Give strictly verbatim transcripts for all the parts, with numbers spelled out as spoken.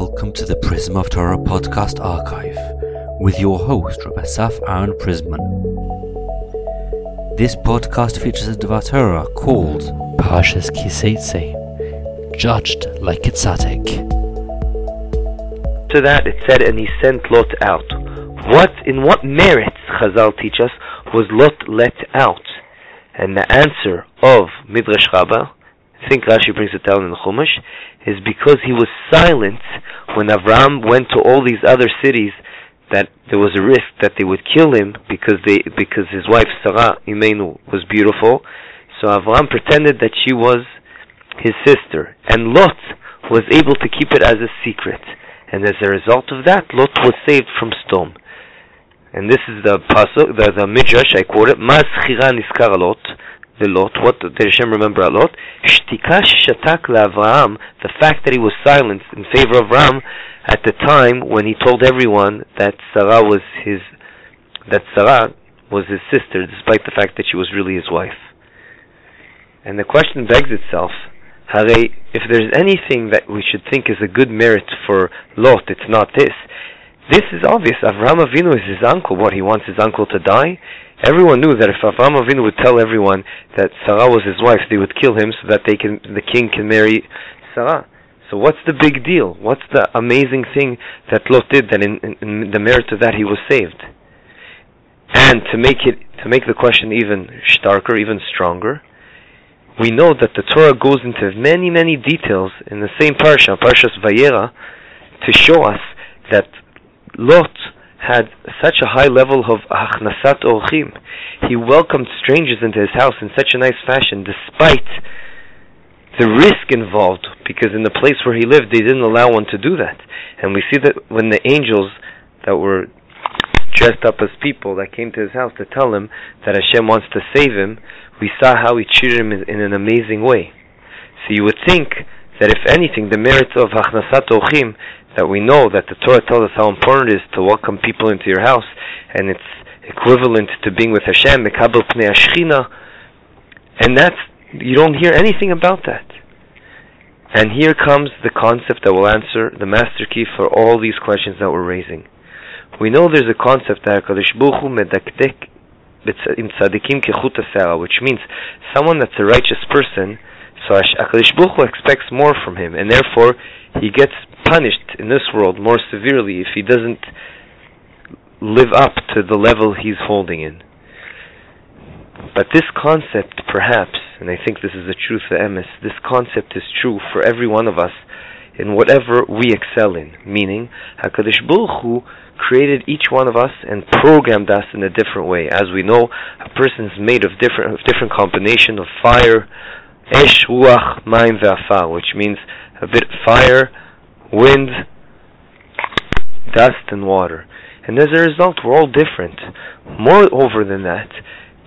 Welcome to the Prism of Torah podcast archive with your host, Rabbi Asaf Aaron Prisman. This podcast features a Dvar Torah called Parshas Ki Seitzei, judged like a tzaddik. To that it said, and he sent Lot out. What, in what merits, Chazal teach us, was Lot let out? And the answer of Midrash Rabbah, I think Rashi brings it down in the Chumash, is because he was silent when Avram went to all these other cities that there was a risk that they would kill him because they because his wife Sarah Imenu was beautiful. So Avram pretended that she was his sister, and Lot was able to keep it as a secret. And as a result of that, Lot was saved from storm. And this is the Pasuk, the, the Midrash, I quote it, Mas Chira Niskar Lot, the Lot, what did Hashem remember a Lot? Shtikash shatak la'Avraham, the fact that he was silenced in favor of Ram at the time when he told everyone that Sarah was his, that Sarah was his sister, despite the fact that she was really his wife. And the question begs itself, Hare, if there's anything that we should think is a good merit for Lot, it's not this. This is obvious. Avram Avinu is his uncle. What, he wants his uncle to die? Everyone knew that if Avram Avinu would tell everyone that Sarah was his wife, they would kill him so that they can, the king can marry Sarah. So what's the big deal? What's the amazing thing that Lot did that in, in, in the merit of that he was saved? And to make it, to make the question even starker, even stronger, we know that the Torah goes into many, many details in the same parsha, Parshas Vayera, to show us that Lot had such a high level of Hachnasat Orchim. He welcomed strangers into his house in such a nice fashion, despite the risk involved, because in the place where he lived, they didn't allow one to do that. And we see that when the angels that were dressed up as people that came to his house to tell him that Hashem wants to save him, we saw how he treated him in an amazing way. So you would think that if anything, the merits of Hachnasat Orchim, that we know that the Torah tells us how important it is to welcome people into your house, and it's equivalent to being with Hashem, Mekabel Pnei Ashchina, and that's, you don't hear anything about that. And here comes the concept that will answer the master key for all these questions that we're raising. We know there's a concept that HaKadosh Baruch Hu medakdek im tzadikim kechut ha'sarah, which means someone that's a righteous person, so HaKadosh Baruch Hu expects more from him, and therefore he gets punished in this world more severely if he doesn't live up to the level he's holding in. But this concept, perhaps, and I think this is the truth of Emes, this concept is true for every one of us in whatever we excel in. Meaning, HaKadosh Baruch Hu created each one of us and programmed us in a different way. As we know, a person is made of different, of different combination of fire, Eshuach Mayim V'afah, which means a bit fire, wind, dust, and water. And as a result, we're all different. Moreover than that,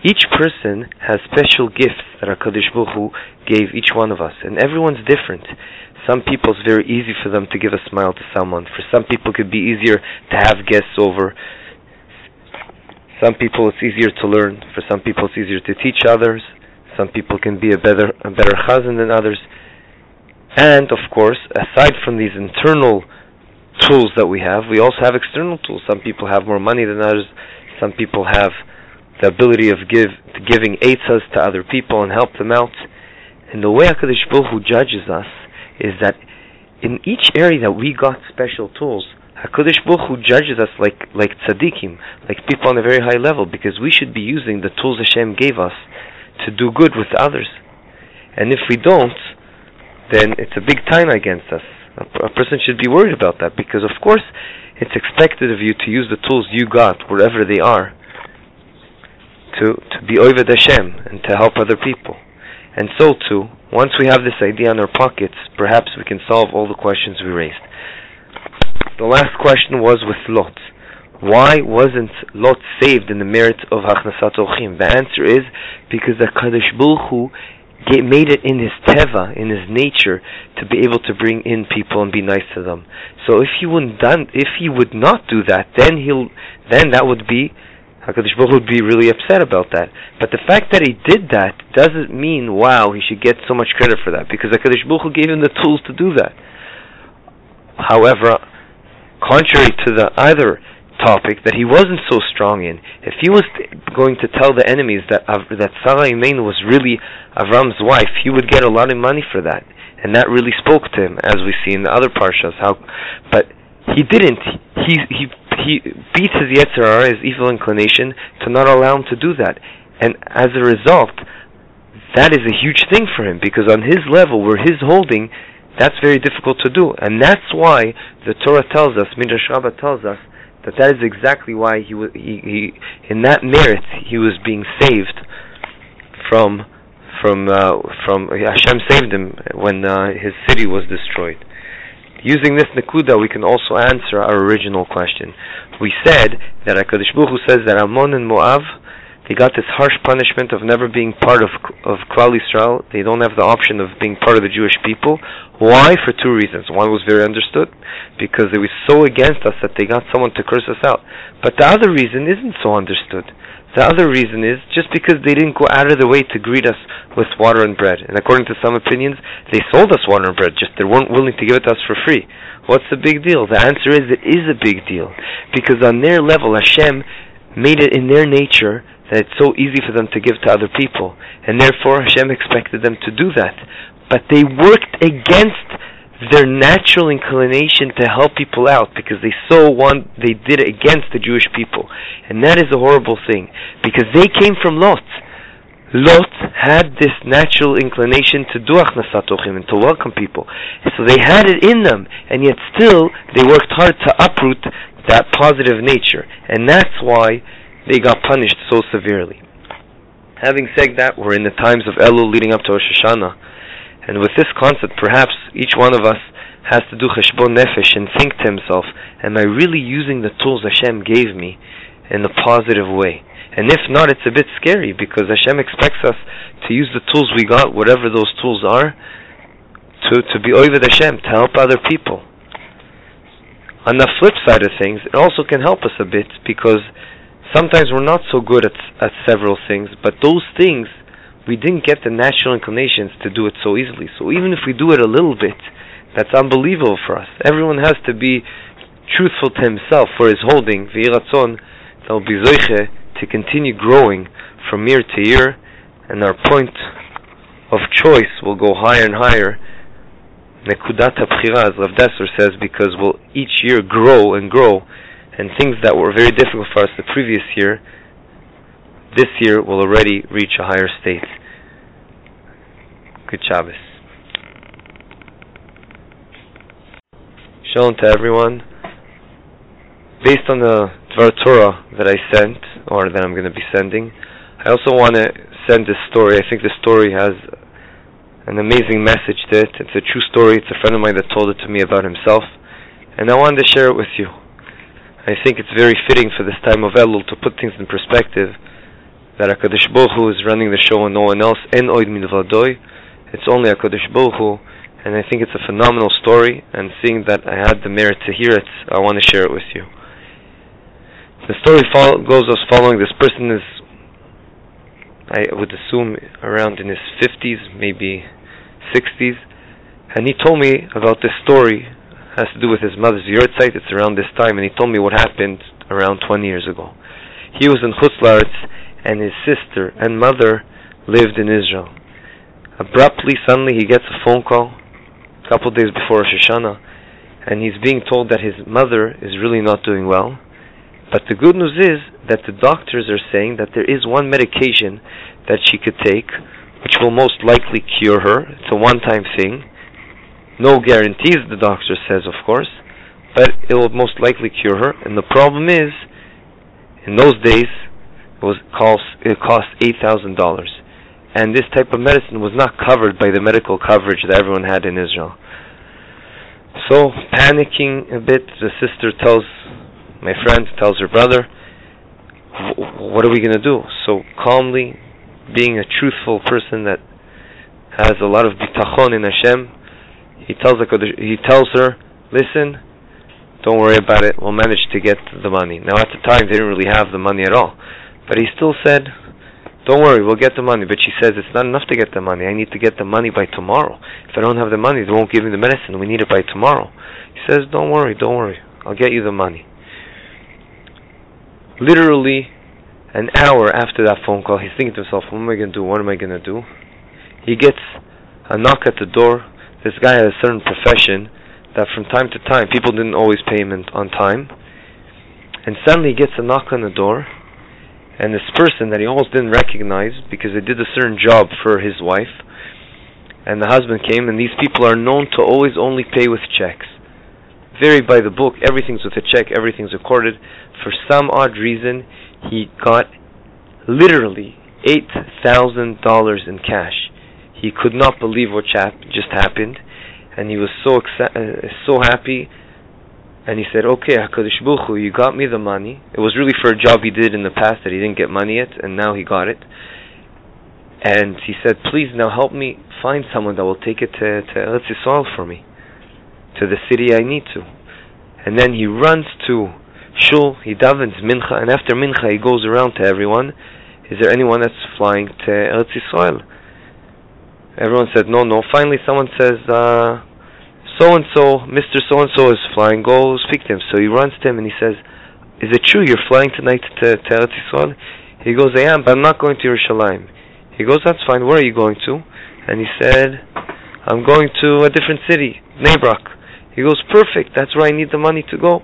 each person has special gifts that HaKadosh Baruch Hu gave each one of us, and everyone's different. Some people, it's very easy for them to give a smile to someone. For some people, it could be easier to have guests over. Some people, it's easier to learn. For some people, it's easier to teach others. Some people can be a better a better chazen than others. And, of course, aside from these internal tools that we have, we also have external tools. Some people have more money than others. Some people have the ability of give giving etzas to other people and help them out. And the way HaKadosh Baruch Hu judges us is that in each area that we got special tools, HaKadosh Baruch Hu judges us like, like tzaddikim, like people on a very high level, because we should be using the tools Hashem gave us to do good with others. And if we don't, then it's a big time against us. A, p- a person should be worried about that, because of course it's expected of you to use the tools you got, wherever they are, to, to be oyved Hashem and to help other people. And so too, once we have this idea in our pockets, perhaps we can solve all the questions we raised. The last question was with Lot. Why wasn't Lot saved in the merit of Hachnasat Orchim? The answer is because the HaKadosh Baruch Hu made it in his teva, in his nature, to be able to bring in people and be nice to them. So if he wouldn't done, if he would not do that, then he'll, then that would be, HaKadosh Baruch Hu would be really upset about that. But the fact that he did that doesn't mean, wow, he should get so much credit for that, because HaKadosh Baruch Hu gave him the tools to do that. However, contrary to the other topic that he wasn't so strong in, if he was t- going to tell the enemies that Av- that Sarah Imenu was really Avram's wife, he would get a lot of money for that, and that really spoke to him, as we see in the other parshas. How, but he didn't. He he he beats his Yetzer Hara, his evil inclination, to not allow him to do that, and as a result, that is a huge thing for him, because on his level, where he's holding, that's very difficult to do, and that's why the Torah tells us, Midrash Rabbah tells us, that that is exactly why he, w- he, he in that merit, he was being saved from, from, uh, from Hashem saved him when uh, his city was destroyed. Using this nekuda, we can also answer our original question. We said that HaKadosh Baruch Hu says that Ammon and Moav, they got this harsh punishment of never being part of of Klal Yisrael. They don't have the option of being part of the Jewish people. Why? For two reasons. One was very understood, because they were so against us that they got someone to curse us out. But the other reason isn't so understood. The other reason is just because they didn't go out of their way to greet us with water and bread. And according to some opinions, they sold us water and bread, just they weren't willing to give it to us for free. What's the big deal? The answer is it is a big deal, because on their level, Hashem made it in their nature that it's so easy for them to give to other people, and therefore Hashem expected them to do that. But they worked against their natural inclination to help people out, because they so want, they did it against the Jewish people, and that is a horrible thing, because they came from Lot. Lot had this natural inclination to do Hachnasat Orchim and to welcome people, so they had it in them, and yet still they worked hard to uproot that positive nature, and that's why they got punished so severely. Having said that, we're in the times of Elul leading up to Rosh Hashanah, and with this concept, perhaps each one of us has to do cheshbon nefesh and think to himself, am I really using the tools Hashem gave me in a positive way? And if not, it's a bit scary, because Hashem expects us to use the tools we got, whatever those tools are, to, to be oyved Hashem, to help other people. On the flip side of things, it also can help us a bit, because sometimes we're not so good at at several things, but those things, we didn't get the natural inclinations to do it so easily. So even if we do it a little bit, that's unbelievable for us. Everyone has to be truthful to himself for his holding. V'yeh ratzon, they'll be zoiche to continue growing from year to year, and our point of choice will go higher and higher. Nekudat ha'bchira, as Rav Dasser says, because we'll each year grow and grow, and things that were very difficult for us the previous year, this year will already reach a higher state. Good Shabbos. Shalom to everyone. Based on the Dvar Torah that I sent, or that I'm going to be sending, I also want to send this story. I think this story has an amazing message to it. It's a true story. It's a friend of mine that told it to me about himself, and I wanted to share it with you. I think it's very fitting for this time of Elul to put things in perspective, that HaKadosh Baruch Hu is running the show and no one else, en oid milvadoi, it's only HaKadosh Baruch Hu, and I think it's a phenomenal story, and seeing that I had the merit to hear it, I want to share it with you. The story follow- goes as following. This person is, I would assume, around in his fifties, maybe sixties, and he told me about this story. Has to do with his mother's yortzeit. It's around this time, and he told me what happened around twenty years ago. He was in Chutz La'aretz, and his sister and mother lived in Israel. Abruptly, suddenly, he gets a phone call a couple of days before Rosh Hashanah, and he's being told that his mother is really not doing well. But the good news is that the doctors are saying that there is one medication that she could take, which will most likely cure her. It's a one-time thing. No guarantees, the doctor says, of course, but it will most likely cure her. And the problem is, in those days, it was cost, it cost eight thousand dollars. And this type of medicine was not covered by the medical coverage that everyone had in Israel. So, panicking a bit, the sister tells, my friend tells her brother, what are we going to do? So, calmly, being a truthful person that has a lot of bitachon in Hashem, He tells the, he tells her, listen, don't worry about it, we'll manage to get the money. Now at the time they didn't really have the money at all, but he still said, Don't worry, we'll get the money. But she says, it's not enough to get the money. I need to get the money by tomorrow. If I don't have the money, they won't give me the medicine. We need it by tomorrow. He says, don't worry, don't worry. I'll get you the money. Literally an hour after that phone call, he's thinking to himself, what am I going to do? What am I going to do? He gets a knock at the door. This guy had a certain profession that from time to time, people didn't always pay him on time. And suddenly he gets a knock on the door. And this person that he almost didn't recognize because they did a certain job for his wife, and the husband came, and these people are known to always only pay with checks. Very by the book, everything's with a check, everything's recorded. For some odd reason, he got literally eight thousand dollars in cash. He could not believe what just happened, and he was so exci- so happy. And he said, okay, HaKadosh Baruch Hu, you got me the money. It was really for a job he did in the past that he didn't get money yet, and now he got it. And he said, please now help me find someone that will take it to, to Eretz Yisrael for me, to the city I need to. And then he runs to Shul, he davens Mincha, and after Mincha he goes around to everyone. Is there anyone that's flying to Eretz Yisrael? Everyone said, no, no. Finally someone says, uh... so-and-so, Mister So-and-so is flying, go speak to him. So he runs to him and he says, is it true you're flying tonight to Eretz Yisrael? He goes, I am, but I'm not going to Yerushalayim. He goes, that's fine, where are you going to? And he said, I'm going to a different city, Bnei Brak. He goes, perfect, that's where I need the money to go.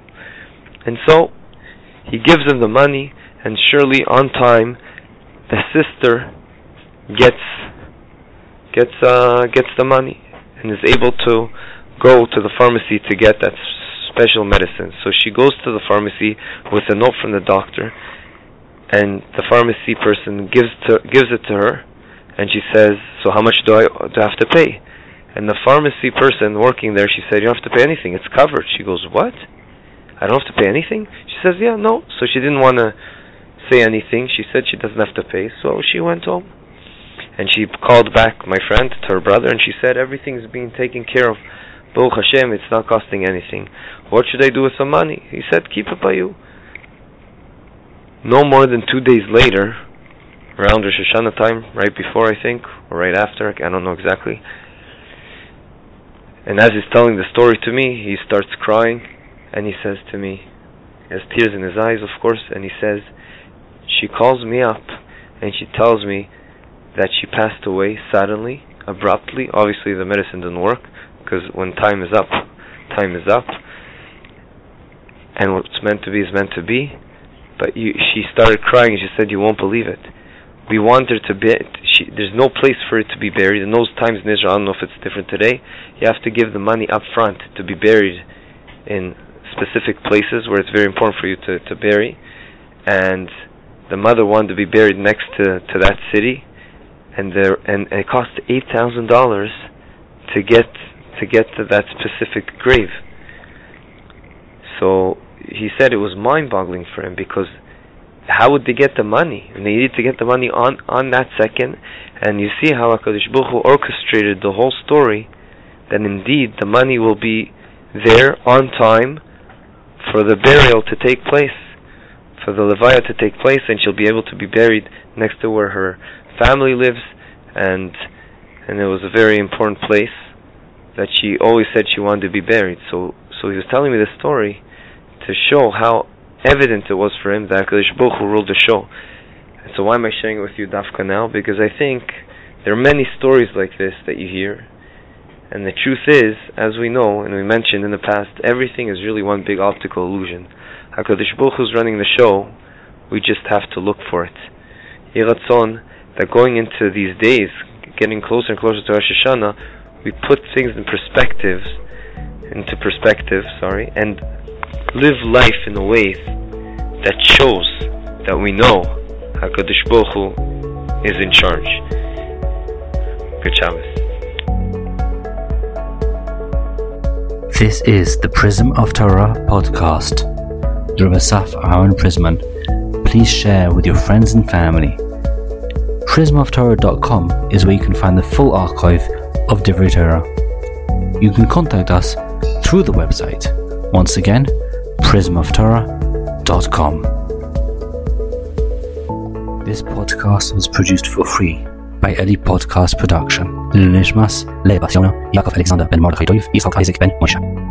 And so, he gives him the money, and surely on time, the sister gets gets uh, gets the money, and is able to go to the pharmacy to get that special medicine. So she goes to the pharmacy with a note from the doctor, and the pharmacy person gives to, gives it to her, and she says, so how much do I, do I have to pay? And the pharmacy person working there, she said, you don't have to pay anything, it's covered. She goes, what? I don't have to pay anything? She says, yeah, no. So she didn't want to say anything. She said she doesn't have to pay, so she went home. And she called back my friend to her brother, and she said, everything's being taken care of. Baruch Hashem, it's not costing anything. What should I do with some money? He said, keep it by you. No more than two days later, around Rosh Hashanah time, right before I think, or right after, I don't know exactly. And as he's telling the story to me, he starts crying, and he says to me, he has tears in his eyes, of course, and he says, she calls me up, and she tells me that she passed away suddenly, abruptly. Obviously the medicine didn't work, because when time is up, time is up, and what's meant to be is meant to be. But you, she started crying, and she said, you won't believe it. We want her to be, she, there's no place for it to be buried. In those times in Israel, I don't know if it's different today, you have to give the money up front to be buried in specific places where it's very important for you to, to bury. And the mother wanted to be buried next to, to that city, and, there, and, and it cost eight thousand dollars to get to get to that specific grave. So he said it was mind-boggling for him, because how would they get the money? And they needed to get the money on, on that second. And you see how HaKadosh Baruch Hu orchestrated the whole story, that indeed the money will be there on time for the burial to take place, for the Levaya to take place, and she'll be able to be buried next to where her family lives. And and it was a very important place that she always said she wanted to be buried. So so he was telling me this story to show how evident it was for him that HaKadosh Baruch Hu ruled the show. And so why am I sharing it with you, Dafka, now? Because I think there are many stories like this that you hear. And the truth is, as we know, and we mentioned in the past, everything is really one big optical illusion. HaKadosh Baruch Hu is running the show. We just have to look for it. Yeh Ratzon, that going into these days, getting closer and closer to Rosh Hashanah, we put things in perspectives, into perspective, sorry, and live life in a way that shows that we know HaKadosh Baruch Hu is in charge. Good Shabbos. This is the Prism of Torah podcast. Rabbi Asaf Aaron Prisman, please share with your friends and family. Prism of Torah dot com is where you can find the full archive of Dvar Torah. You can contact us through the website. Once again, Prism of Torah dot com. This podcast was produced for free by Eli Podcast Production. L'nishmas, Le'Bas Yona, Yaakov Alexander ben Mordechai Toiv, Yitzchak Isaac ben Moshe.